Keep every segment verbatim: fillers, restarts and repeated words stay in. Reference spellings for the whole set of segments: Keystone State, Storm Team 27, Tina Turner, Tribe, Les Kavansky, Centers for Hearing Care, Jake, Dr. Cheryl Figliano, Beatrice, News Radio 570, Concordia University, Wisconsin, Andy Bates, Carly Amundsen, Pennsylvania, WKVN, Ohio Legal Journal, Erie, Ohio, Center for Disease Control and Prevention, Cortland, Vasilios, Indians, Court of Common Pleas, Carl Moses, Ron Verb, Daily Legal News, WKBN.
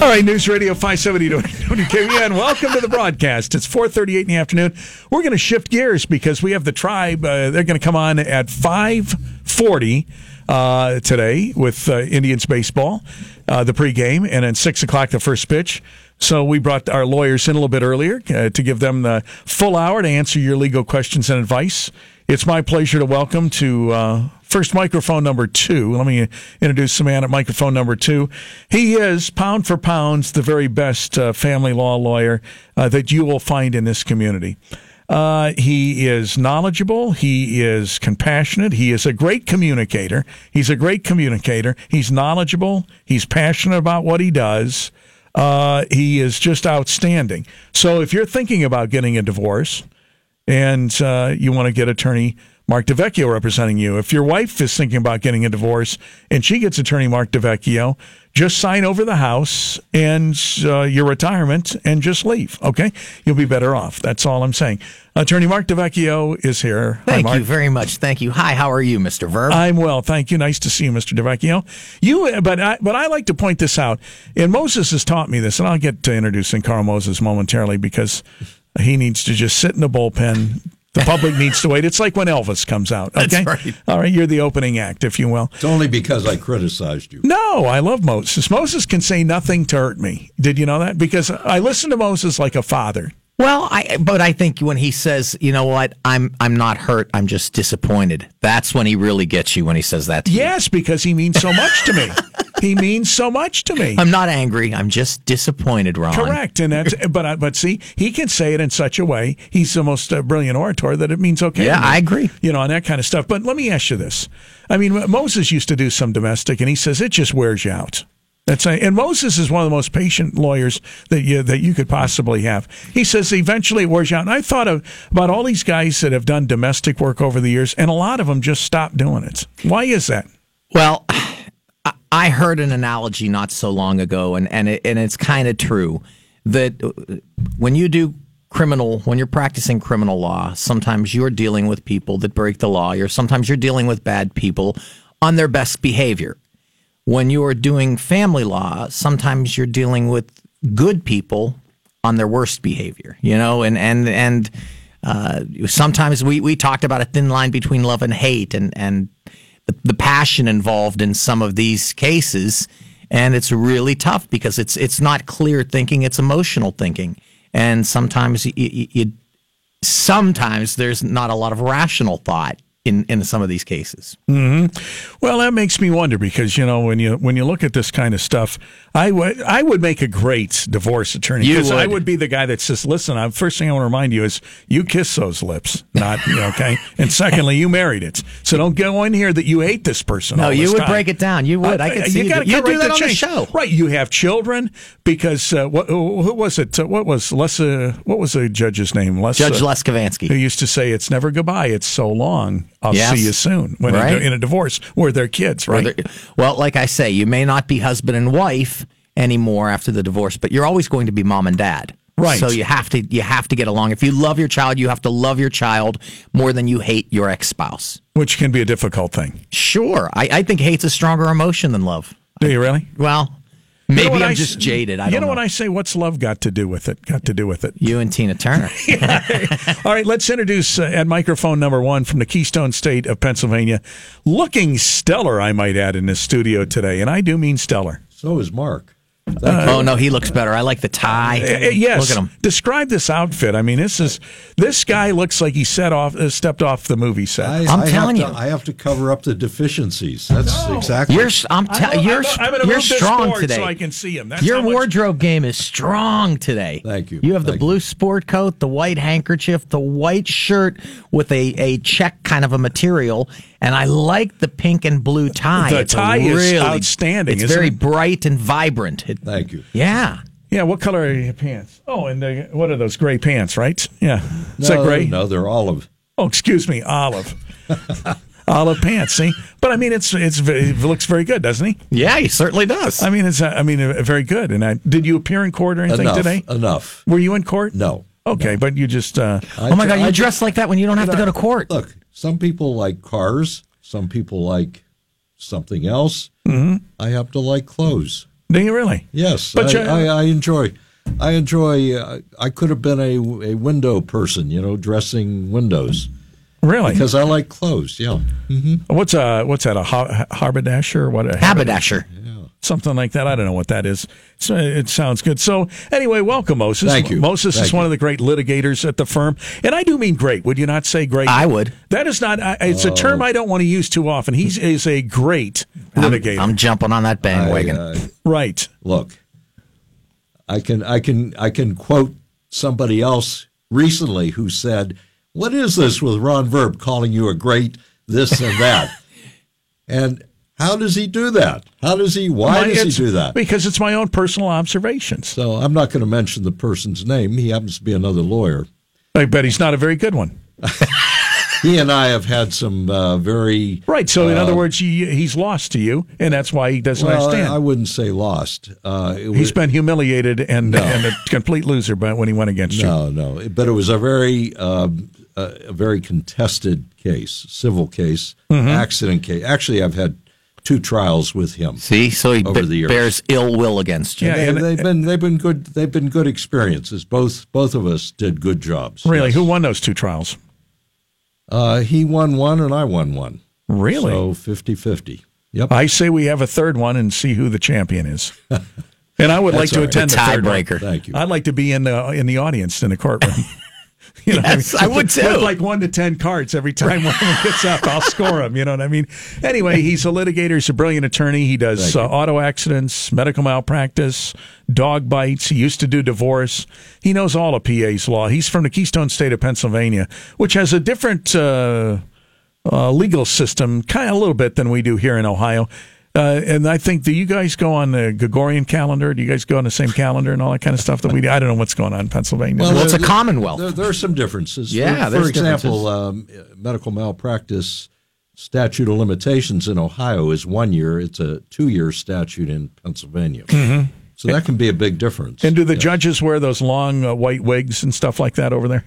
All right, News Radio five seventy W K V N. Welcome to the broadcast. It's four thirty-eight in the afternoon. We're going to shift gears because we have the Tribe. Uh, they're going to come on at five forty uh, today with uh, Indians baseball, uh, the pregame, and then six o'clock the first pitch. So we brought our lawyers in a little bit earlier uh, to give them the full hour to answer your legal questions and advice. It's my pleasure to welcome to uh, first microphone number two. Let me introduce the man at microphone number two. He is, pound for pound, the very best uh, family law lawyer uh, that you will find in this community. Uh, he is knowledgeable. He is compassionate. He is a great communicator. He's a great communicator. He's knowledgeable. He's passionate about what he does. Uh, he is just outstanding. So if you're thinking about getting a divorce, and uh, you want to get attorney Mark DeVecchio representing you. If your wife is thinking about getting a divorce and she gets attorney Mark DeVecchio, just sign over the house and uh, your retirement and just leave, okay? You'll be better off. That's all I'm saying. Attorney Mark DeVecchio is here. Thank Hi, Mark. you very much. Thank you. Hi, how are you, Mister Verb? I'm well, thank you. Nice to see you, Mister DeVecchio. You, but I, but I like to point this out, and Moses has taught me this, and I'll get to introducing Carl Moses momentarily because he needs to just sit in the bullpen. The public needs to wait. It's like when Elvis comes out. Okay? That's right. All right, you're the opening act, if you will. It's only because I criticized you. No, I love Moses. Moses can say nothing to hurt me. Did you know that? Because I listen to Moses like a father. Well, I but I think when he says, you know what, I'm I'm not hurt, I'm just disappointed. That's when he really gets you when he says that to you. Yes, because he means so much to me. He means so much to me. I'm not angry. I'm just disappointed, Ron. Correct. And that's, but but see, he can say it in such a way. He's the most uh, brilliant orator that it means okay. Yeah, to me, I agree. You know, and that kind of stuff. But let me ask you this. I mean, Moses used to do some domestic, and he says it just wears you out. That's a, and Moses is one of the most patient lawyers that you that you could possibly have. He says eventually it wears you out. And I thought of, about all these guys that have done domestic work over the years, and a lot of them just stopped doing it. Why is that? Well, I heard an analogy not so long ago, and, and, it, and it's kind of true, that when you do criminal, when you're practicing criminal law, sometimes you're dealing with people that break the law, or sometimes you're dealing with bad people on their best behavior. When you're doing family law, sometimes you're dealing with good people on their worst behavior, you know, and, and, and uh, sometimes we, we talked about a thin line between love and hate, and, and the passion involved in some of these cases, and it's really tough because it's it's not clear thinking, it's emotional thinking, and sometimes you, you, you sometimes there's not a lot of rational thought in, in some of these cases. Mm-hmm. Well, that makes me wonder because you know when you when you look at this kind of stuff, I would I would make a great divorce attorney because I would be the guy that says, "Listen, I'm, first thing I want to remind you is you kiss those lips, not okay, and secondly, you married it, so don't go in here that you hate this person." No, all you this would time. break it down. You would. Uh, I could see you. You, you do that the on change. the show, right? You have children because uh, what who was it? Uh, what was Les? Uh, what was the judge's name? Les, Judge uh, Les Kavansky, who used to say, "It's never goodbye. It's so long." I'll yes. see you soon when right. in, a, in a divorce where they're kids, right? Well, like I say, you may not be husband and wife anymore after the divorce, but you're always going to be mom and dad. Right. So you have to you have to get along. If you love your child, you have to love your child more than you hate your ex-spouse. Which can be a difficult thing. Sure. I, I think hate's a stronger emotion than love. Do you really? Well, maybe you know I'm I, just jaded. I you don't know, know what I say? What's love got to do with it? Got to do with it. You and Tina Turner. All right, let's introduce uh, at microphone number one from the Keystone State of Pennsylvania. Looking stellar, I might add, in this studio today. And I do mean stellar. So is Mark. Uh, oh, no, he looks better. I like the tie. Uh, yes. Look at him. Describe this outfit. I mean, this is this guy looks like he set off, uh, stepped off the movie set. I, I'm I telling you. To, I have to cover up the deficiencies. That's no. exactly. You're, I'm te- I know, you're, I'm gonna you're strong today. So I can see him. That's Your much- wardrobe game is strong today. Thank you. You have Thank the blue you. sport coat, the white handkerchief, the white shirt with a, a check kind of a material. And I like the pink and blue tie. The it's tie really, is outstanding. It's isn't very it? bright and vibrant. It, Thank you. Yeah. Yeah, what color are your pants? Oh, and the, what are those gray pants, right? Yeah. Is no, that gray? No, they're olive. Oh, excuse me, olive. Olive pants, see? But I mean, it's it's it looks very good, doesn't he? Yeah, he certainly does. I mean, it's I mean, very good. And I, did you appear in court or anything enough, today? Enough. Were you in court? No. Okay, no. But you just... Uh, I, oh, my God, I, you I, dress like that when you don't have I, to go to court. Look, some people like cars. Some people like something else. Mm-hmm. I have to like clothes. Do you really? Yes, but I, I, I enjoy. I enjoy. Uh, I could have been a, a window person, you know, dressing windows. Really? Because I like clothes. Yeah. Mm-hmm. What's a what's that? A har- haberdasher? Or what? A haberdasher. haberdasher. Yeah. Something like that. I don't know what that is. So it sounds good. So anyway, welcome, Moses. Thank you. Moses Thank is you. one of the great litigators at the firm, and I do mean great. Would you not say great? I would. That is not. I, it's oh. a term I don't want to use too often. He is a great litigator. I'm, I'm jumping on that bandwagon. I, uh, right. Look. I can I can I can quote somebody else recently who said, "What is this with Ron Verb calling you a great this and that?" And how does he do that? How does he? Why does he do that? Because it's my own personal observations. So I'm not going to mention the person's name. He happens to be another lawyer. I bet he's not a very good one. He and I have had some uh, very... Right, so in uh, other words, he, he's lost to you, and that's why he doesn't well, understand. Well, I wouldn't say lost. Uh, it he's was, been humiliated and, no. and a complete loser when he went against no, you. No, no, but it was a very um, a very contested case, civil case, mm-hmm. accident case. Actually, I've had two trials with him. See, so he over be- the years. bears ill will against you. Yeah, and they, they've been they've been good they've been good experiences. Both both of us did good jobs. Really, yes. Who won those two trials? Uh, he won one and I won one. Really? So fifty-fifty. Yep. I say we have a third one and see who the champion is. And I would like to right. attend the, the third breaker. One. Thank you. I'd like to be in the in the audience in the courtroom. You know, yes, I, mean, I would too. With like one to ten cards every time one gets up, I'll score him. You know what I mean? Anyway, he's a litigator. He's a brilliant attorney. He does uh, auto accidents, medical malpractice, dog bites. He used to do divorce. He knows all of P A's law. He's from the Keystone State of Pennsylvania, which has a different uh, uh, legal system, kind of a little bit than we do here in Ohio. Uh, and I think, do you guys go on the Gregorian calendar? Do you guys go on the same calendar and all that kind of stuff that we do? I don't know what's going on in Pennsylvania. Well, well it's a commonwealth. There, there are some differences. Yeah, For, for example, um, medical malpractice statute of limitations in Ohio is one year. It's a two-year statute in Pennsylvania. Mm-hmm. So that can be a big difference. And do the yeah. judges wear those long uh, white wigs and stuff like that over there?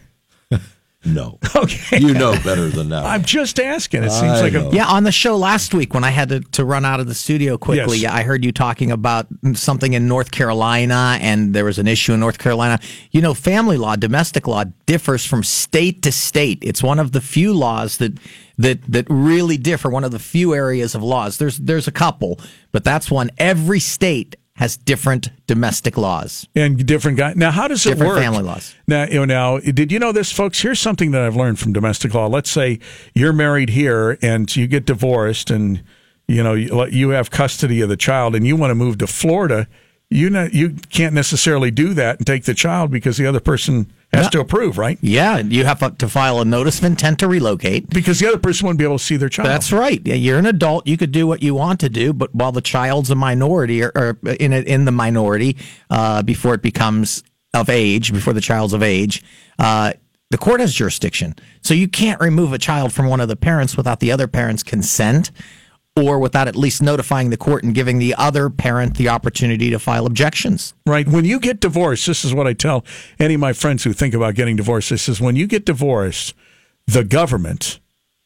No. Okay. You know better than that. I'm just asking. It seems I like a... Yeah, on the show last week when I had to, to run out of the studio quickly, yes. I heard you talking about something in North Carolina, and there was an issue in North Carolina. You know, family law, domestic law differs from state to state. It's one of the few laws that that that really differ, one of the few areas of laws. There's there's a couple, but that's one. Every state has different domestic laws and different guy. Now, how does it different work? Different family laws. Now, you know, now, did you know this, folks? Here's something that I've learned from domestic law. Let's say you're married here and you get divorced, and you know you have custody of the child, and you want to move to Florida. You know, you can't necessarily do that and take the child because the other person has yeah. to approve, right? Yeah, you have to file a notice of intent to relocate. Because the other person wouldn't be able to see their child. That's right. You're an adult. You could do what you want to do, but while the child's a minority or, or in, a, in the minority uh, before it becomes of age, before the child's of age, uh, the court has jurisdiction. So you can't remove a child from one of the parents without the other parent's consent, or without at least notifying the court and giving the other parent the opportunity to file objections. Right. When you get divorced, this is what I tell any of my friends who think about getting divorced. This is when you get divorced, the government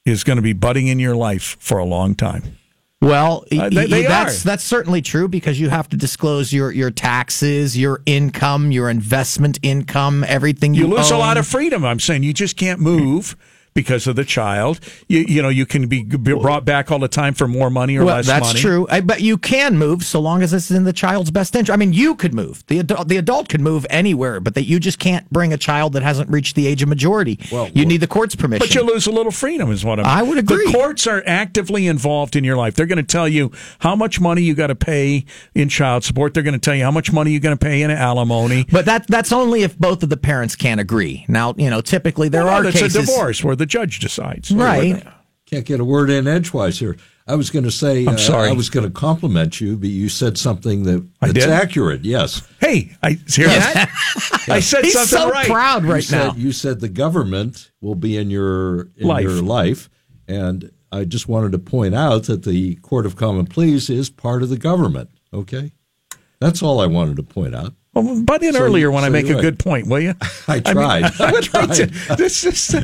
is going to be butting in your life for a long time. Well, uh, they, they that's, that's certainly true because you have to disclose your, your taxes, your income, your investment income, everything you, you lose own. A lot of freedom, I'm saying. You just can't move. Because of the child, you, you know, you can be brought back all the time for more money or well, less that's money. That's true. I, but you can move so long as it's in the child's best interest. I mean, you could move. The adult, the adult could move anywhere, but that you just can't bring a child that hasn't reached the age of majority. Well, you well, need the court's permission. But you lose a little freedom is what I mean. I would agree. The courts are actively involved in your life. They're going to tell you how much money you got to pay in child support. They're going to tell you how much money you're going to pay in alimony. But that that's only if both of the parents can't agree. Now, you know, typically there well, are no, cases. It's a divorce where the judge decides. Right. Can't get a word in edgewise here. I was going to say, I'm sorry. Uh, I was going to compliment you, but you said something that, that's I did? accurate. Yes. Hey, I hear that. Yes. I said He's something so right. He's so proud right you now. Said, you said the government will be in your in life. your life, and I just wanted to point out that the Court of Common Pleas is part of the government. Okay, that's all I wanted to point out. Well, butt in so, earlier when so I make a right. good point, will you? I tried. I, mean, I, I tried. Like to, this is,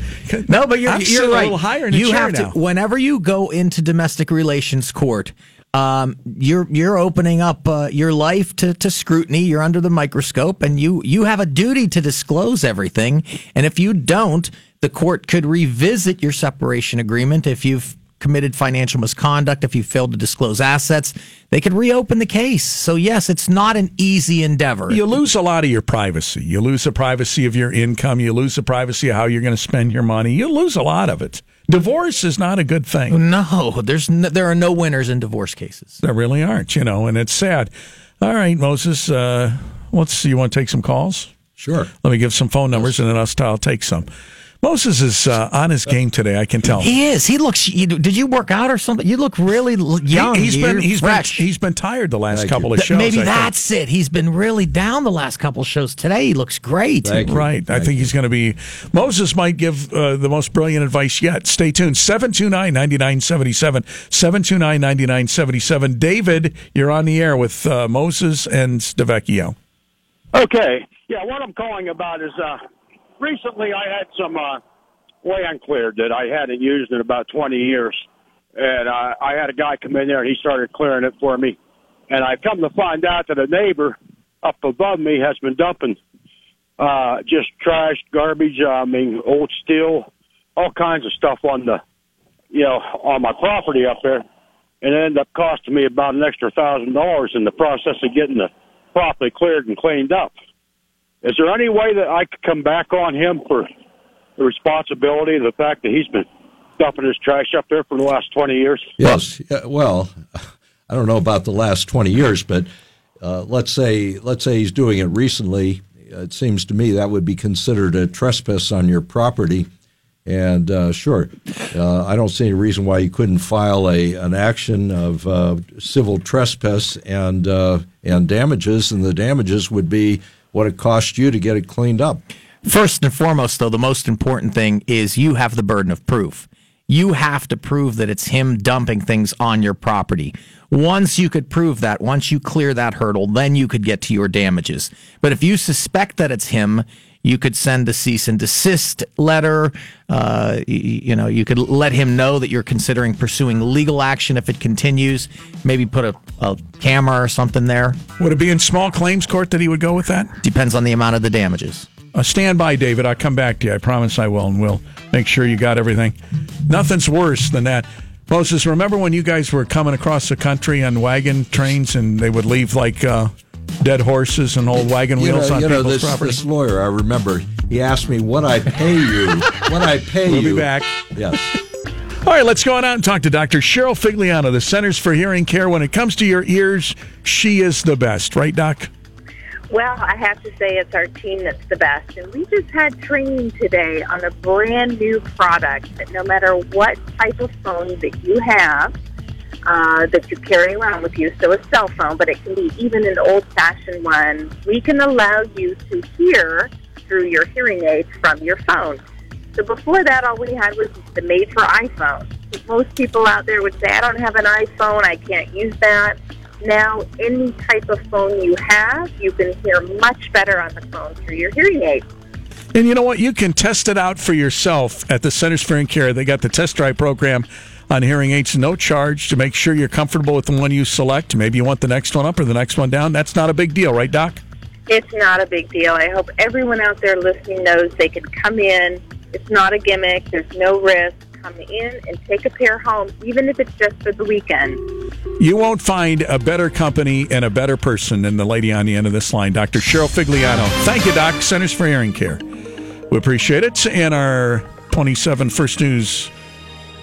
no, but you're, I'm you're right. A little higher in you have now. to. Whenever you go into domestic relations court, um, you're you're opening up uh, your life to, to scrutiny. You're under the microscope, and you, you have a duty to disclose everything. And if you don't, the court could revisit your separation agreement if you've committed financial misconduct, if you failed to disclose assets. They could reopen the case. So, yes, it's not an easy endeavor. You lose a lot of your privacy. You lose the privacy of your income. You lose the privacy of how you're going to spend your money. You lose a lot of it. Divorce is not a good thing. No, there's no, there are no winners in divorce cases. There really aren't, you know, and it's sad. All right, Moses, uh, let's, you want to take some calls? Sure. Let me give some phone numbers, and then I'll, I'll take some. Moses is uh, on his game today, I can tell. He is. He looks. You, did you work out or something? You look really young. He, he's been he's fresh. Been, he's been tired the last Thank couple you. of shows. Maybe I that's think. it. He's been really down the last couple of shows. Today he looks great. Thank right. I think you. he's going to be. Moses might give uh, the most brilliant advice yet. Stay tuned. seven two nine, nine nine seven seven seven two nine, nine nine seven seven David, you're on the air with uh, Moses and DeVecchio. Okay. Yeah. What I'm calling about is. Uh, Recently, I had some uh, land cleared that I hadn't used in about twenty years, and uh, I had a guy come in there, and he started clearing it for me, and I come to find out that a neighbor up above me has been dumping uh, just trash, garbage, uh, I mean, old steel, all kinds of stuff on the, you know, on my property up there, and it ended up costing me about an extra one thousand dollars in the process of getting the property cleared and cleaned up. Is there any way that I could come back on him for the responsibility of the fact that he's been dumping his trash up there for the last twenty years? Yes. Well, I don't know about the last twenty years, but uh, let's say let's say he's doing it recently. It seems to me that would be considered a trespass on your property. And uh, sure, uh, I don't see any reason why you couldn't file a an action of uh, civil trespass and uh, and damages, and the damages would be what it cost you to get it cleaned up. First and foremost, though, the most important thing is you have the burden of proof. You have to prove that it's him dumping things on your property. Once you could prove that, once you clear that hurdle, then you could get to your damages. But if you suspect that it's him, you could send a cease and desist letter. Uh, you know, you could let him know that you're considering pursuing legal action if it continues. Maybe put a, a camera or something there. Would it be in small claims court that he would go with that? Depends on the amount of the damages. Uh, stand by, David. I'll come back to you. I promise I will, and we'll make sure you got everything. Nothing's worse than that. Moses, remember when you guys were coming across the country on wagon trains and they would leave like... Uh, dead horses and old wagon wheels you know, on you know, people's this, property. This lawyer, I remember, he asked me what I pay you. What I pay we'll you. We'll be back. Yes. All right, let's go on out and talk to Doctor Cheryl Figliano, the Centers for Hearing Care. When it comes to your ears, she is the best. Right, Doc? Well, I have to say it's our team that's the best. And we just had training today on a brand new product that no matter what type of phone that you have, Uh, that you carry around with you, so a cell phone, but it can be even an old-fashioned one. We can allow you to hear through your hearing aids from your phone. So before that, all we had was the made-for-iPhone. Most people out there would say, I don't have an iPhone, I can't use that. Now, any type of phone you have, you can hear much better on the phone through your hearing aids. And you know what? You can test it out for yourself at the Centers for Hearing Care. They got the test drive program on hearing aids, no charge, to make sure you're comfortable with the one you select. Maybe you want the next one up or the next one down. That's not a big deal, right, Doc? It's not a big deal. I hope everyone out there listening knows they can come in. It's not a gimmick. There's no risk. Come in and take a pair home, even if it's just for the weekend. You won't find a better company and a better person than the lady on the end of this line, Doctor Cheryl Figliano. Thank you, Doc. Centers for Hearing Care. We appreciate it. And our twenty-seven First News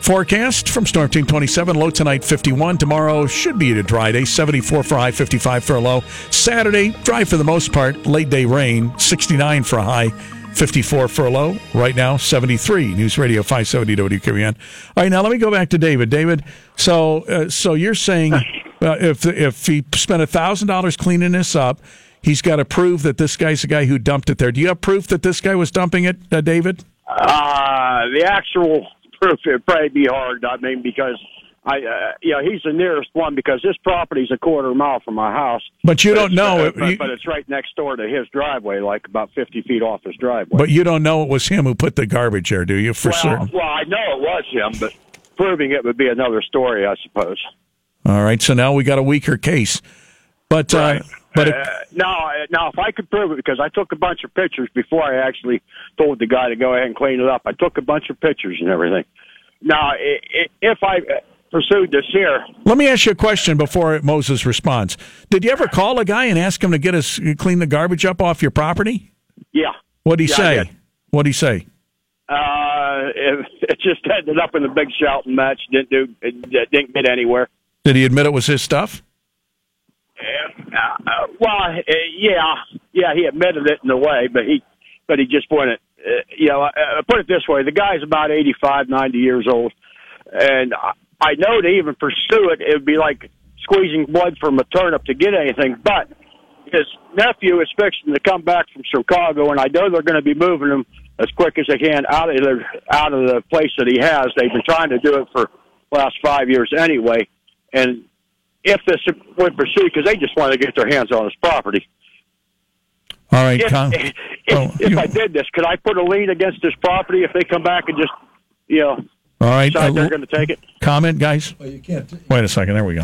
forecast from Storm Team twenty-seven, low tonight fifty-one. Tomorrow should be a dry day, seventy-four for a high, fifty-five for a low. Saturday, dry for the most part, late day rain, sixty-nine for a high, fifty-four for a low. Right now, seventy-three. News Radio five seventy W K B N. All right, now let me go back to David. David, so uh, so you're saying uh, if if he spent one thousand dollars cleaning this up, he's got to prove that this guy's the guy who dumped it there. Do you have proof that this guy was dumping it, uh, David? Uh, the actual... It'd probably be hard, I mean, because I, uh, you know, he's the nearest one because this property's a quarter mile from my house. But you but don't know. Uh, but, you, but it's right next door to his driveway, like about fifty feet off his driveway. But you don't know it was him who put the garbage there, do you, for well, certain? Well, I know it was him, but proving it would be another story, I suppose. All right, so now we got a weaker case. But right. uh, but it, uh, now, now, if I could prove it, because I took a bunch of pictures before I actually told the guy to go ahead and clean it up. I took a bunch of pictures and everything. Now, if I pursued this here... Let me ask you a question before Moses responds. Did you ever call a guy and ask him to get us clean the garbage up off your property? Yeah. What'd he yeah, say? What'd he say? Uh, it, it just ended up in a big shouting match. Didn't do. It didn't get anywhere. Did he admit it was his stuff? Uh, uh, well, uh, yeah, yeah, he admitted it in a way, but he, but he just pointed. Uh, you know, uh, put it this way: the guy's about eighty-five, ninety years old, and I, I know to even pursue it, it would be like squeezing blood from a turnip to get anything. But his nephew is fixing to come back from Chicago, and I know they're going to be moving him as quick as they can out of the out of the place that he has. They've been trying to do it for the last five years anyway, and if this would pursue, because they just want to get their hands on his property. All right, if, Con- if, oh, if you, I did this, could I put a lien against this property if they come back and just, you know, all right, decide uh, they're going to take it? Comment, guys? Well, you can't. T- Wait a second. There we go.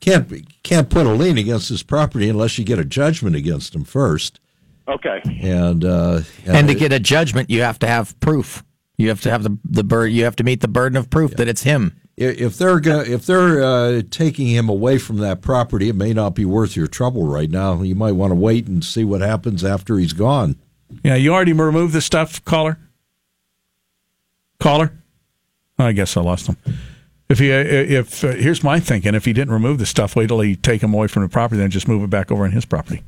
Can't can't put a lien against this property unless you get a judgment against them first. Okay. And uh, and, and to it, get a judgment, you have to have proof. You have to have the the bur- You have to meet the burden of proof yeah. that it's him. If they're go- if they're uh, taking him away from that property, it may not be worth your trouble right now. You might want to wait and see what happens after he's gone. Yeah, you already removed the stuff, caller? Caller? I guess I lost him. If he, if uh, here's my thinking: if he didn't remove the stuff, wait till he take him away from the property, then just move it back over on his property.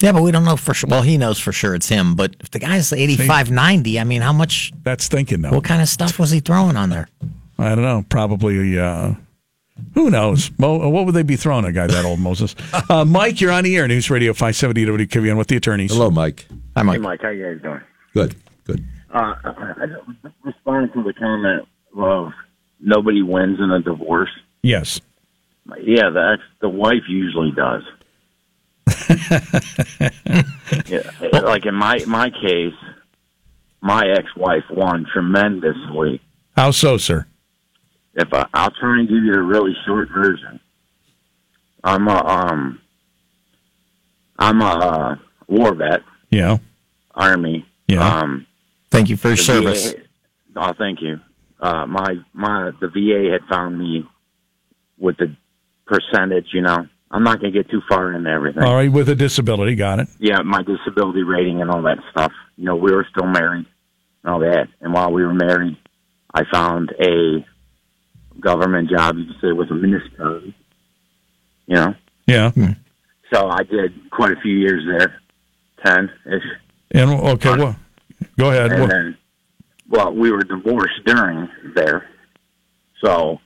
Yeah, but we don't know for sure. Well, he knows for sure it's him. But if the guy's eighty-five, See, ninety, I mean, how much? That's thinking though. What kind of stuff was he throwing on there? I don't know. Probably, uh, who knows? Mo- what would they be throwing at a guy that old, Moses? Uh, Mike, you're on the air. News Radio five seventy W K V N with the attorneys. Hello, Mike. Hi, Mike. Hey, Mike. How you guys doing? Good. Good. Uh, I responded to the comment of nobody wins in a divorce. Yes. Yeah, that's, the wife usually does. yeah, like in my, my case, my ex-wife won tremendously. How so, sir? If I, I'll try and give you a really short version. I'm a um, I'm a uh, war vet. Yeah. Army. Yeah. Um, thank you for your service. V A, oh, thank you. Uh, my my the V A had found me with the percentage. You know, I'm not going to get too far into everything. All right, with a disability, got it. Yeah, my disability rating and all that stuff. You know, we were still married and all that. And while we were married, I found a government job, you could say, with a municipality, you know? Yeah. So I did quite a few years there, ten-ish. And, okay, uh, well, go ahead. And well. Then, well, we were divorced during there. So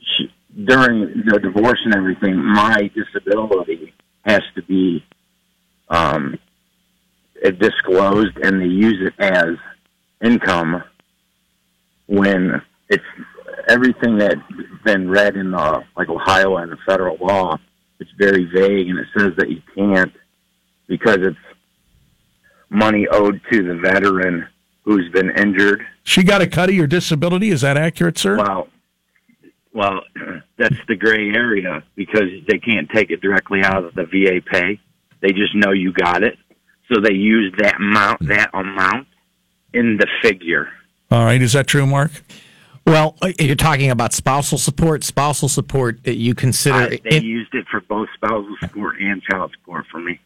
she, during the divorce and everything, my disability has to be um, disclosed, and they use it as income when it's everything that's been read in the, like Ohio and the federal law. It's very vague, and it says that you can't because it's money owed to the veteran who's been injured. She got a cut of your disability. Is that accurate, sir? Well, well, that's the gray area because they can't take it directly out of the V A pay. They just know you got it, so they use that amount, that amount in the figure. All right, is that true, Mark? Well, you're talking about spousal support. Spousal support, you consider... I, they it, used it for both spousal support and child support for me.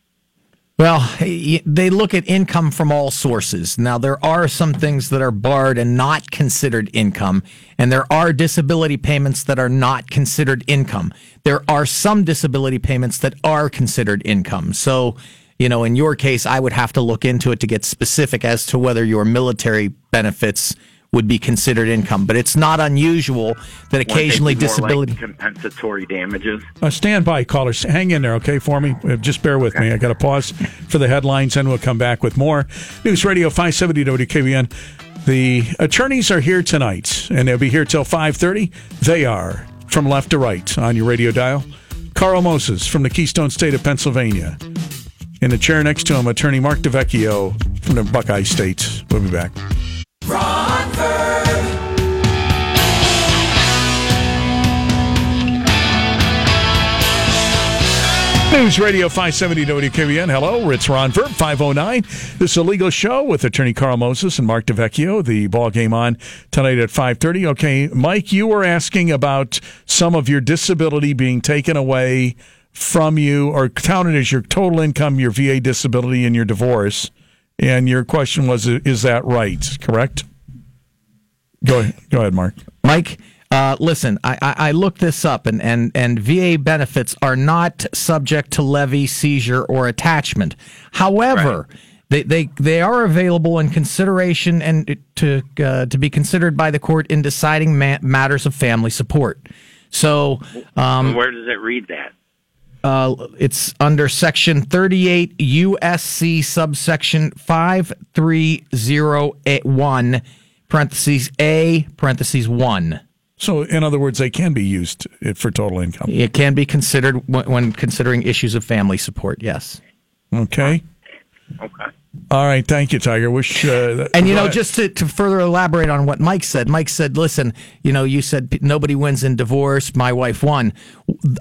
Well, they look at income from all sources. Now, there are some things that are barred and not considered income, and there are disability payments that are not considered income. There are some disability payments that are considered income. So... You know, in your case, I would have to look into it to get specific as to whether your military benefits would be considered income. But it's not unusual that occasionally disability... Like compensatory damages. Uh, stand by, callers. Hang in there, okay, for me? Just bear with me. I got to pause for the headlines, and we'll come back with more. News Radio five seventy W K B N. The attorneys are here tonight, and they'll be here till five thirty. They are from left to right on your radio dial. Carl Moses from the Keystone State of Pennsylvania. In the chair next to him, attorney Mark DeVecchio from the Buckeye State. We'll be back. Rockford. News Radio five seventy W K B N. Hello, it's Ron Verb, five oh nine. This is a legal show with attorney Carl Moses and Mark DeVecchio. The ball game on tonight at five thirty. Okay, Mike, you were asking about some of your disability being taken away from you or counted as your total income, your V A disability, and your divorce. And your question was, is that right? Correct? Go ahead, Go ahead Mark. Mike? Uh, listen, I, I, I looked this up, and, and, and V A benefits are not subject to levy, seizure, or attachment. However, right. they, they they are available in consideration and to uh, to be considered by the court in deciding ma- matters of family support. So, um, where does it read that? Uh, it's under Section thirty-eight U S C subsection five three zero one parentheses A parentheses one. So, in other words, they can be used for total income. It can be considered when considering issues of family support, yes. Okay. Okay. All right. Thank you, Tiger. Wish. Uh, and, you know, ahead. just to, to further elaborate on what Mike said, Mike said, listen, you know, you said nobody wins in divorce. My wife won.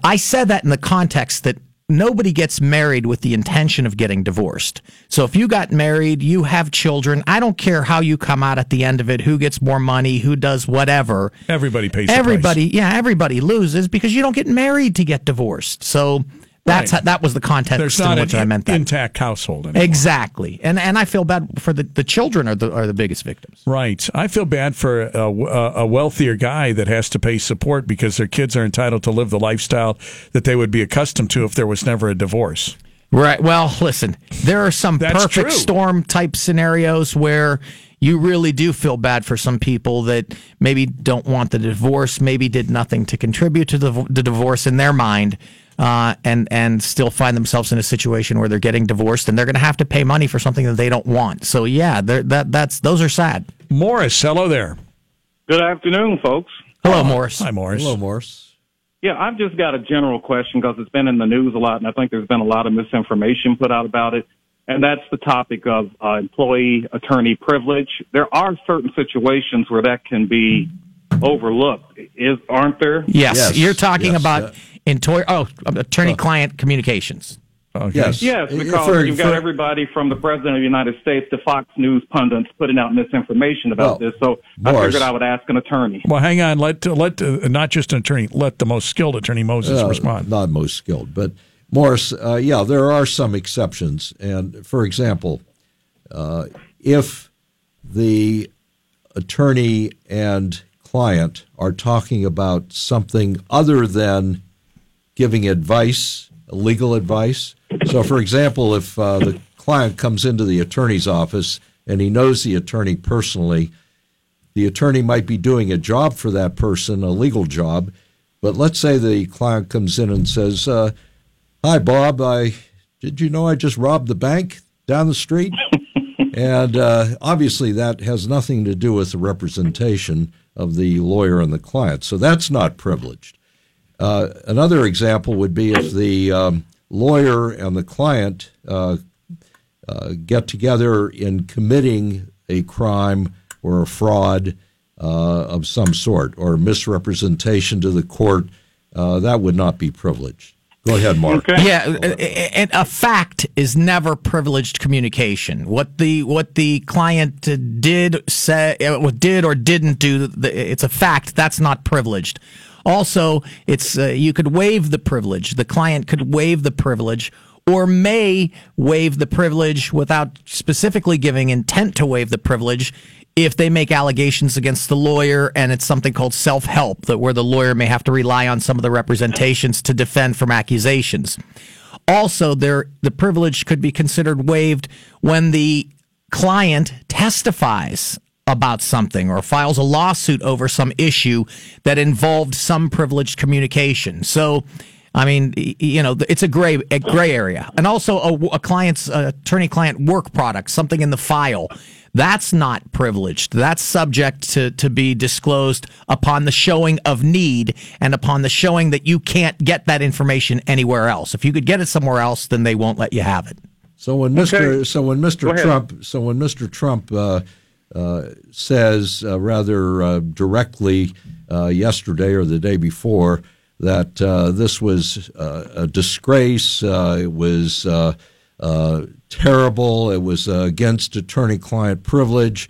I said that in the context that nobody gets married with the intention of getting divorced. So if you got married, you have children, I don't care how you come out at the end of it, who gets more money, who does whatever. Everybody pays the price. Everybody, yeah, everybody loses because you don't get married to get divorced. So that's right. how, that was the context There's in which I meant that. Intact household anymore. Exactly. And and I feel bad for the, the children are the, are the biggest victims. Right. I feel bad for a, a wealthier guy that has to pay support because their kids are entitled to live the lifestyle that they would be accustomed to if there was never a divorce. Right. Well, listen, there are some perfect true. storm type scenarios where you really do feel bad for some people that maybe don't want the divorce, maybe did nothing to contribute to the, the divorce in their mind. Uh, and and still find themselves in a situation where they're getting divorced and they're going to have to pay money for something that they don't want. So yeah, that that's those are sad. Morris, hello there. Good afternoon, folks. Hello, Morris. Hi, Morris. Hello, Morris. Yeah, I've just got a general question because it's been in the news a lot, and I think there's been a lot of misinformation put out about it. And that's the topic of uh, employee-attorney privilege. There are certain situations where that can be overlooked, is aren't there? Yes, yes. you're talking yes. about. Yeah. Into- oh, attorney-client communications. Okay. Yes, yes, because for, you've got for, everybody from the President of the United States to Fox News pundits putting out misinformation about well, this, so Morris. I figured I would ask an attorney. Well, hang on. Let let uh, not just an attorney, let the most skilled attorney, Moses, uh, respond. Not most skilled, but Morris, uh, yeah, there are some exceptions. And, for example, uh, if the attorney and client are talking about something other than giving advice, legal advice. So, for example, if uh, the client comes into the attorney's office and he knows the attorney personally, the attorney might be doing a job for that person, a legal job. But let's say the client comes in and says, uh, hi, Bob, I did you know I just robbed the bank down the street? And uh, obviously that has nothing to do with the representation of the lawyer and the client. So that's not privileged. Uh, another example would be if the um, lawyer and the client uh, uh, get together in committing a crime or a fraud uh, of some sort or misrepresentation to the court, uh, that would not be privileged. Go ahead, Mark. Okay. Yeah, and a fact is never privileged communication. What the what the client did say, did or didn't do, it's a fact. That's not privileged. Also, it's uh, you could waive the privilege. The client could waive the privilege or may waive the privilege without specifically giving intent to waive the privilege if they make allegations against the lawyer, and it's something called self-help, that where the lawyer may have to rely on some of the representations to defend from accusations. Also, there the privilege could be considered waived when the client testifies about something or files a lawsuit over some issue that involved some privileged communication. So, I mean, you know, it's a gray a gray area. And also a, a client's uh, attorney-client work product, something in the file, that's not privileged. That's subject to, to be disclosed upon the showing of need and upon the showing that you can't get that information anywhere else. If you could get it somewhere else, then they won't let you have it. So when Mr. Okay. So when Mr. Trump, so when Mr. Trump uh, Uh, says uh, rather uh, directly uh, yesterday or the day before that uh, this was uh, a disgrace, uh, it was uh, uh, terrible, it was uh, against attorney-client privilege.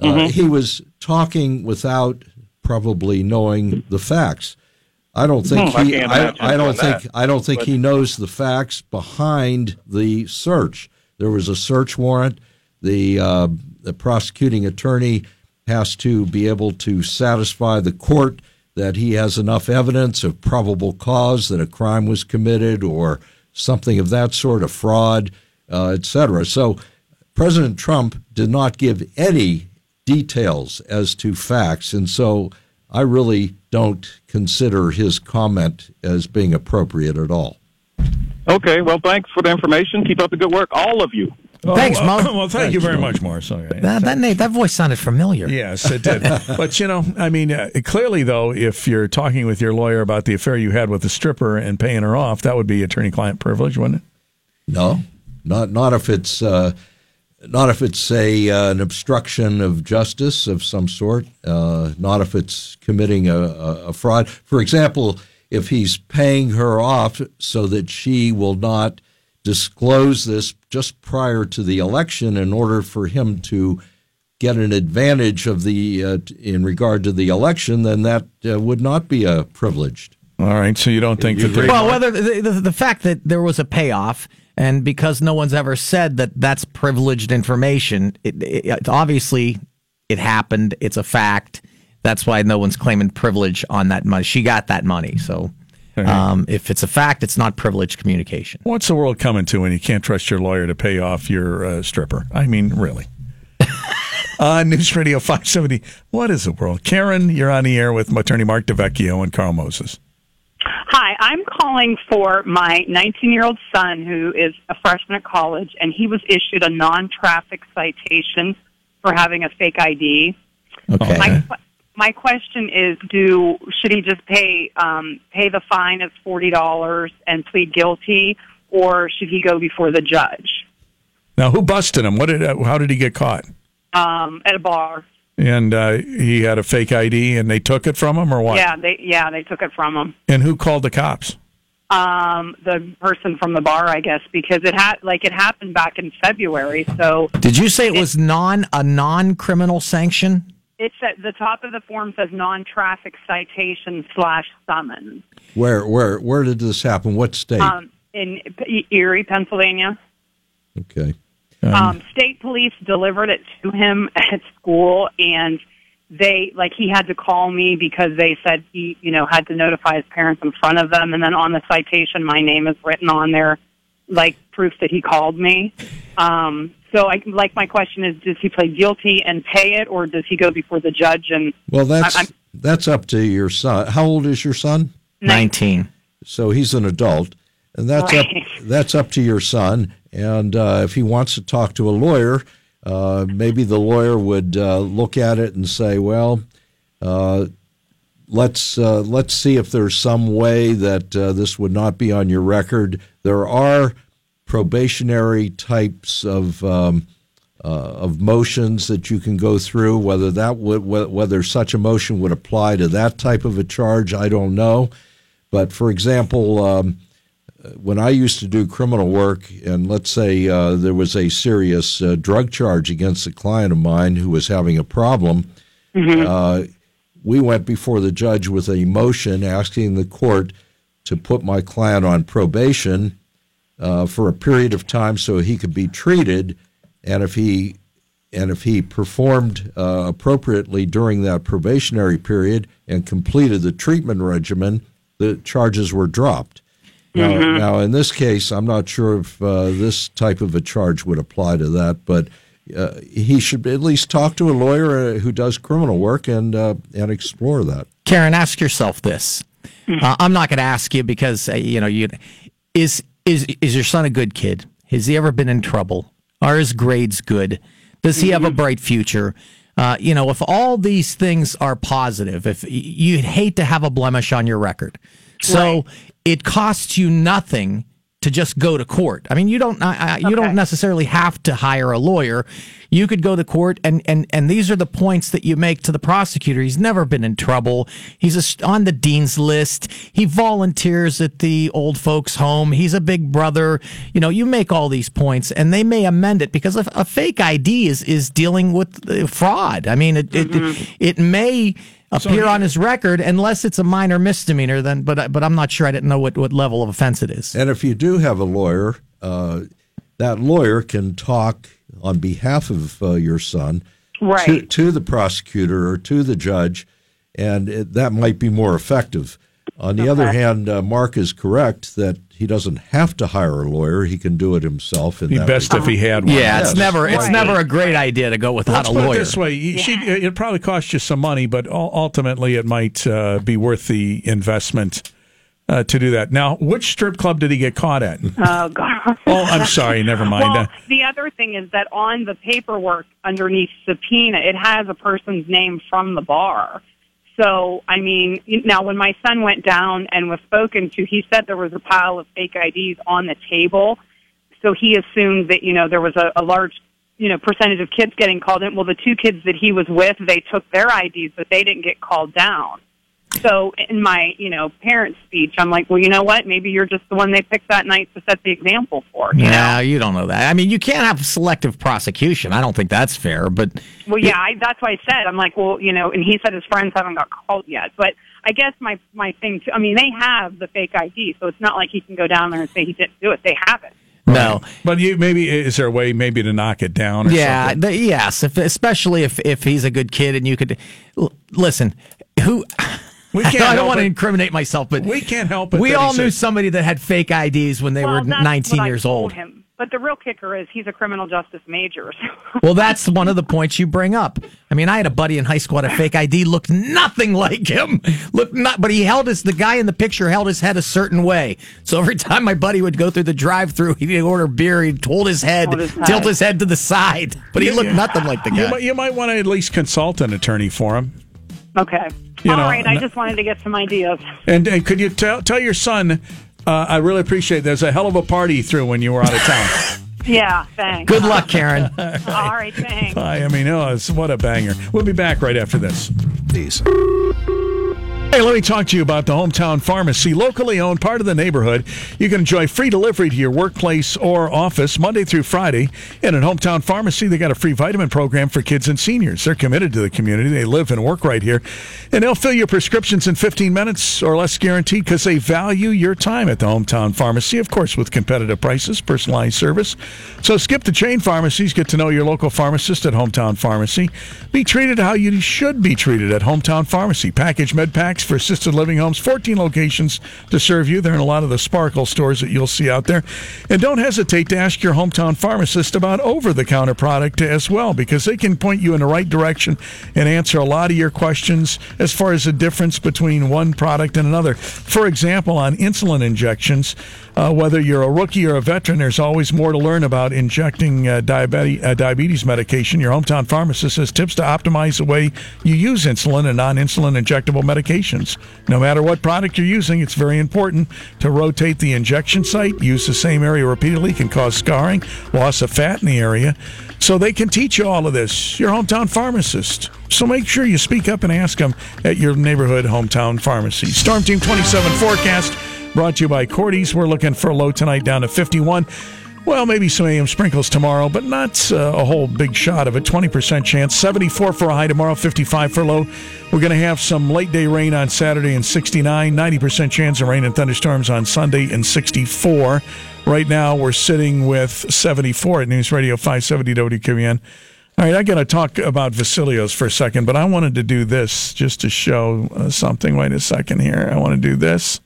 Uh, mm-hmm. He was talking without probably knowing the facts. I don't think no, he. I, I, I don't think. That. I don't think but, he knows the facts behind the search. There was a search warrant. The, uh, the prosecuting attorney has to be able to satisfy the court that he has enough evidence of probable cause that a crime was committed or something of that sort, a fraud, uh, et cetera. So, President Trump did not give any details as to facts, and so I really don't consider his comment as being appropriate at all. Okay, well, thanks for the information. Keep up the good work, all of you. Oh, thanks, Mo. Well, well thank thanks, you very Mo. much, Morris. Right. That, that, name, that voice sounded familiar. Yes, it did. But, you know, I mean, uh, clearly, though, if you're talking with your lawyer about the affair you had with the stripper and paying her off, that would be attorney-client privilege, wouldn't it? No, not not if it's... Uh, Not if it's a uh, an obstruction of justice of some sort. Uh, not if it's committing a, a fraud. For example, if he's paying her off so that she will not disclose this just prior to the election in order for him to get an advantage of the uh, in regard to the election, then that uh, would not be a privileged. All right. So you don't think you, that they well, whether the, the, the fact that there was a payoff. And because no one's ever said that that's privileged information, it, it, it, obviously it happened. It's a fact. That's why no one's claiming privilege on that money. She got that money. So um, if it's a fact, it's not privileged communication. What's the world coming to when you can't trust your lawyer to pay off your uh, stripper? I mean, really. uh, News Radio five seventy. What is the world? Karen, you're on the air with attorney Mark DeVecchio and Carl Moses. Hi, I'm calling for my nineteen-year-old son who is a freshman at college, and he was issued a non-traffic citation for having a fake I D. Okay. My, my question is, do should he just pay um, pay the fine of forty dollars and plead guilty, or should he go before the judge? Now, who busted him? What did? How did he get caught? Um, at a bar. And uh, he had a fake I D, and they took it from him, or what? Yeah, they yeah they took it from him. And who called the cops? Um, the person from the bar, I guess, because it had like it happened back in February. So did you say it, it was non a non criminal sanction? It's at the top of the form says non traffic citation slash summons. Where where where did this happen? What state? Um, in Erie, Pennsylvania. Okay. Um, um, state police delivered it to him at school, and they, like, he had to call me because they said he, you know, had to notify his parents in front of them, and then on the citation, my name is written on there, like, proof that he called me. Um, so, I, like, my question is, does he plead guilty and pay it, or does he go before the judge? And well, that's, I, that's up to your son. How old is your son? nineteen. So he's an adult, and that's, right. up, that's up to your son. And uh, if he wants to talk to a lawyer, uh, maybe the lawyer would uh, look at it and say, well, uh, let's uh, let's see if there's some way that uh, this would not be on your record. There are probationary types of um, uh, of motions that you can go through. Whether that would, whether such a motion would apply to that type of a charge, I don't know. But, for example... Um, When I used to do criminal work, and let's say uh, there was a serious uh, drug charge against a client of mine who was having a problem, mm-hmm. uh, we went before the judge with a motion asking the court to put my client on probation uh, for a period of time so he could be treated, and if he and if he performed uh, appropriately during that probationary period and completed the treatment regimen, the charges were dropped. Now, mm-hmm. now, in this case, I'm not sure if uh, this type of a charge would apply to that, but uh, he should at least talk to a lawyer who does criminal work and uh, and explore that. Karen, ask yourself this. Mm-hmm. Uh, I'm not going to ask you because uh, you know you is is is your son a good kid? Has he ever been in trouble? Are his grades good? Does he mm-hmm. have a bright future? Uh, you know, if all these things are positive, if you'd hate to have a blemish on your record, so. Right. It costs you nothing to just go to court. I mean, you don't I, I, you okay. don't necessarily have to hire a lawyer. You could go to court, and, and, and these are the points that you make to the prosecutor. He's never been in trouble. He's a, on the dean's list. He volunteers at the old folks' home. He's a big brother. You know, you make all these points, and they may amend it because a, a fake I D is, is dealing with fraud. I mean, it mm-hmm. it, it may appear so, on his record unless it's a minor misdemeanor. Then, but but I'm not sure. I didn't know what, what level of offense it is. And if you do have a lawyer, uh, that lawyer can talk on behalf of uh, your son right. to, to the prosecutor or to the judge, and it, that might be more effective. On the okay. other hand, uh, Mark is correct that he doesn't have to hire a lawyer; he can do it himself. It'd be best way. if he had one. Yeah, yes. it's never it's right. never a great idea to go without Let's a lawyer. Put it this way, yeah. she, it'd probably cost you some money, but ultimately it might uh, be worth the investment uh, to do that. Now, which strip club did he get caught at? Oh God! Oh, I'm sorry. Never mind. Well, the other thing is that on the paperwork underneath subpoena, it has a person's name from the bar. So, I mean, now when my son went down and was spoken to, he said there was a pile of fake I Ds on the table. So he assumed that, you know, there was a, a large, you know, percentage of kids getting called in. Well, the two kids that he was with, they took their I Ds, but they didn't get called down. So in my, you know, parent speech, I'm like, well, you know what? Maybe you're just the one they picked that night to set the example for. You no, know? you don't know that. I mean, you can't have selective prosecution. I don't think that's fair. But well, yeah, I, that's why I said. I'm like, well, you know, and he said his friends haven't got called yet. But I guess my, my thing, too, I mean, they have the fake I D, so it's not like he can go down there and say he didn't do it. They have it. No, but you, maybe is there a way maybe to knock it down? Or yeah, something? The, yes, if, especially if if he's a good kid and you could listen who. We can't I don't want it. to incriminate myself, but we can't help it. We all knew somebody that had fake I Ds when they well, were nineteen years old. Him. But the real kicker is he's a criminal justice major. So. Well, that's one of the points you bring up. I mean, I had a buddy in high school had a fake I D, looked nothing like him. Looked not, but he held his the guy in the picture held his head a certain way. So every time my buddy would go through the drive-through, he'd order beer, he'd hold his head, hold his tilt his head to the side, but he looked yeah. nothing like the guy. You might, you might want to at least consult an attorney for him. Okay. You All know, right, I just wanted to get some ideas. And and could you tell tell your son, uh, I really appreciate there's a hell of a party through when you were out of town. Yeah, thanks. Good luck, Karen. All right, All right thanks. Bye. I mean, oh, it's, what a banger. We'll be back right after this. Peace. Hey, let me talk to you about the Hometown Pharmacy, locally owned, part of the neighborhood. You can enjoy free delivery to your workplace or office Monday through Friday. And at Hometown Pharmacy, they got a free vitamin program for kids and seniors. They're committed to the community. They live and work right here. And they'll fill your prescriptions in fifteen minutes or less, guaranteed, because they value your time at the Hometown Pharmacy, of course, with competitive prices, personalized service. So skip the chain pharmacies. Get to know your local pharmacist at Hometown Pharmacy. Be treated how you should be treated at Hometown Pharmacy. Package med pack for assisted living homes, fourteen locations to serve you. They're in a lot of the Sparkle stores that you'll see out there. And don't hesitate to ask your Hometown Pharmacist about over-the-counter product as well, because they can point you in the right direction and answer a lot of your questions as far as the difference between one product and another. For example, on insulin injections, uh, whether you're a rookie or a veteran, there's always more to learn about injecting uh, diabetes, uh, diabetes medication. Your Hometown Pharmacist has tips to optimize the way you use insulin and non-insulin injectable medication. No matter what product you're using, it's very important to rotate the injection site. Use the same area repeatedly can cause scarring, loss of fat in the area. So they can teach you all of this, your Hometown Pharmacist. So make sure you speak up and ask them at your neighborhood Hometown Pharmacy. Storm Team twenty-seven forecast brought to you by Cordy's. We're looking for a low tonight down to fifty-one. Well, maybe some A M sprinkles tomorrow, but not uh, a whole big shot of it. twenty percent chance. seventy-four for a high tomorrow, fifty-five for low. We're going to have some late-day rain on Saturday and sixty-nine. ninety percent chance of rain and thunderstorms on Sunday and sixty-four. Right now, we're sitting with seventy-four at News Radio five seventy W K B N. All right, I got to talk about Vasilios for a second, but I wanted to do this just to show uh, something. Wait a second here. I want to do this.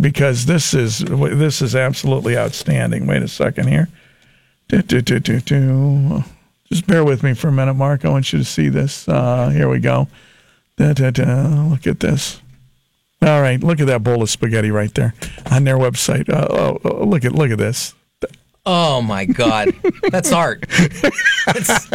Because this is this is absolutely outstanding. Wait a second here. Do, do, do, do, do. Just bear with me for a minute, Mark. I want you to see this. Uh, here we go. Da, da, da. Look at this. All right, look at that bowl of spaghetti right there on their website. Uh, oh, oh, look at look at this. Oh, my God. That's art. That's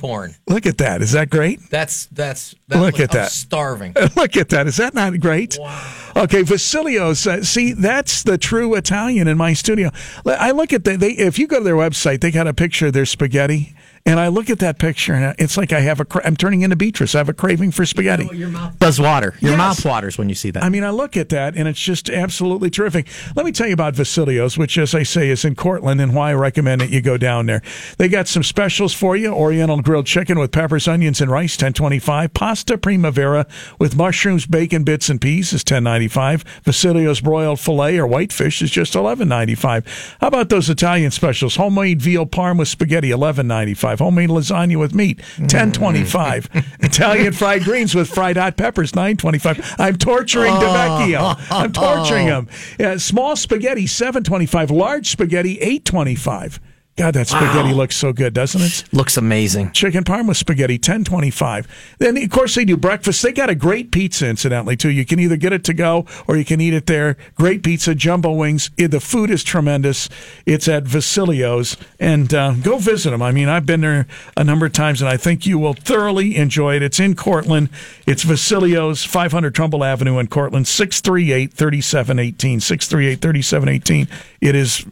porn. Look at that. Is that great? That's, that's, that's Look like, at I'm that. starving. Look at that. Is that not great? Wow. Okay, Vasilios. Uh, see, that's the true Italian in my studio. I look at the, they, if you go to their website, they got a picture of their spaghetti. And I look at that picture, and it's like I have a. Cra- I'm turning into Beatrice. I have a craving for spaghetti. You know, your mouth does water. Your yes. mouth waters when you see that. I mean, I look at that, and it's just absolutely terrific. Let me tell you about Vasilios, which, as I say, is in Cortland, and why I recommend that you go down there. They got some specials for you: Oriental grilled chicken with peppers, onions, and rice, ten twenty-five. Pasta primavera with mushrooms, bacon, bits, and peas is ten ninety-five. Vasilios broiled fillet or whitefish is just eleven ninety-five. How about those Italian specials? Homemade veal parm with spaghetti, eleven ninety-five. Homemade lasagna with meat, ten twenty-five. Italian fried greens with fried hot peppers, nine twenty-five. I'm torturing oh, DeVecchio. I'm torturing oh. him. Yeah, small spaghetti, seven twenty-five. Large spaghetti, eight twenty-five. God, that spaghetti wow. looks so good, doesn't it? Looks amazing. Chicken parm with spaghetti, ten twenty-five. Then, of course, they do breakfast. They got a great pizza, incidentally, too. You can either get it to go or you can eat it there. Great pizza, jumbo wings. The food is tremendous. It's at Vasilios. And uh, go visit them. I mean, I've been there a number of times, and I think you will thoroughly enjoy it. It's in Cortland. It's Vasilios, five hundred Trumbull Avenue in Cortland, six thirty-eight, thirty-seven eighteen. six thirty-eight, thirty-seven eighteen. It is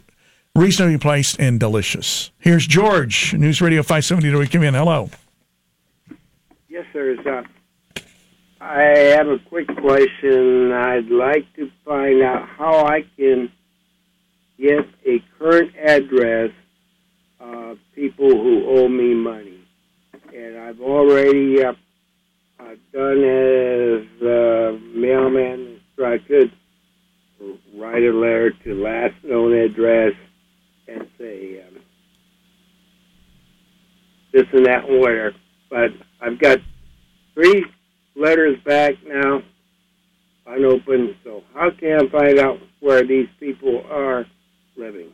reasonably priced and delicious. Here's George, News Radio five seventy. Come in. Hello. Yes, sir. Uh, I have a quick question. I'd like to find out how I can get a current address of people who owe me money. And I've already uh, I've done as a mailman, so I could write a letter to last known address and say um, this and that and where. But I've got three letters back now unopened, so how can I find out where these people are living?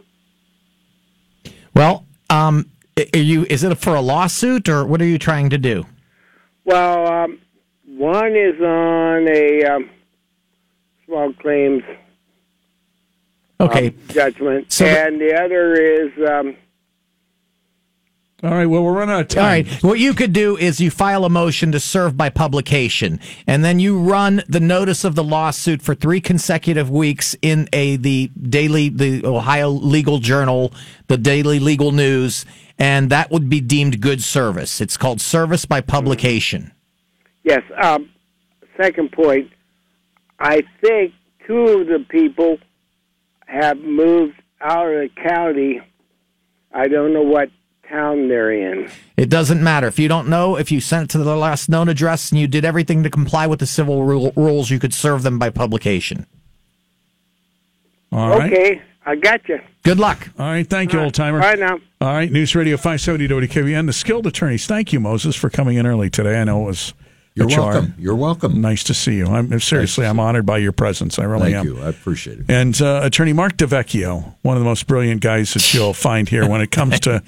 Well, um, are you? Is it for a lawsuit, or what are you trying to do? Well, um, one is on a um, small claims Okay. Um, judgment. So, and the other is... Um, all right, well, we're running out of time. All right, what you could do is you file a motion to serve by publication, and then you run the notice of the lawsuit for three consecutive weeks in a the daily, the Ohio Legal Journal, the Daily Legal News, and that would be deemed good service. It's called service by publication. Yes. Um, second point, I think two of the people have moved out of the county. I don't know what town they're in. It doesn't matter. If you don't know, if you sent it to the last known address and you did everything to comply with the civil rule, rules, you could serve them by publication. All right. Okay, I got you. Good luck. All right, thank you, old timer. All right, now. All right, News Radio five seventy W K B N, the skilled attorneys. Thank you, Moses, for coming in early today. I know it was... You're welcome. You're welcome. Nice to see you. I'm seriously, I'm honored by your presence. I really am. Thank you. I appreciate it. And uh, Attorney Mark DeVecchio, one of the most brilliant guys that you'll find here when it comes to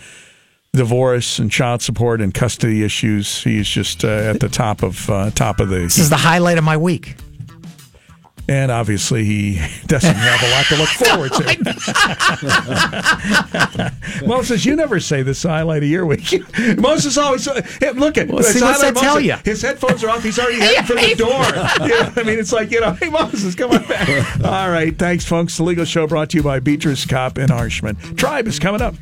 divorce and child support and custody issues. He's just uh, at the top of uh, top of the. This is the highlight of my week. And obviously, he doesn't have a lot to look forward to. Moses, you never say this highlight of your week. Moses always hey, look at. Well, see, what's that tell you? His headphones are off. He's already heading for the door. You know, I mean, it's like you know, hey Moses, come on back. All right, thanks, folks. The Legal Show brought to you by Beatrice, Kopp, and Arshman. Tribe is coming up.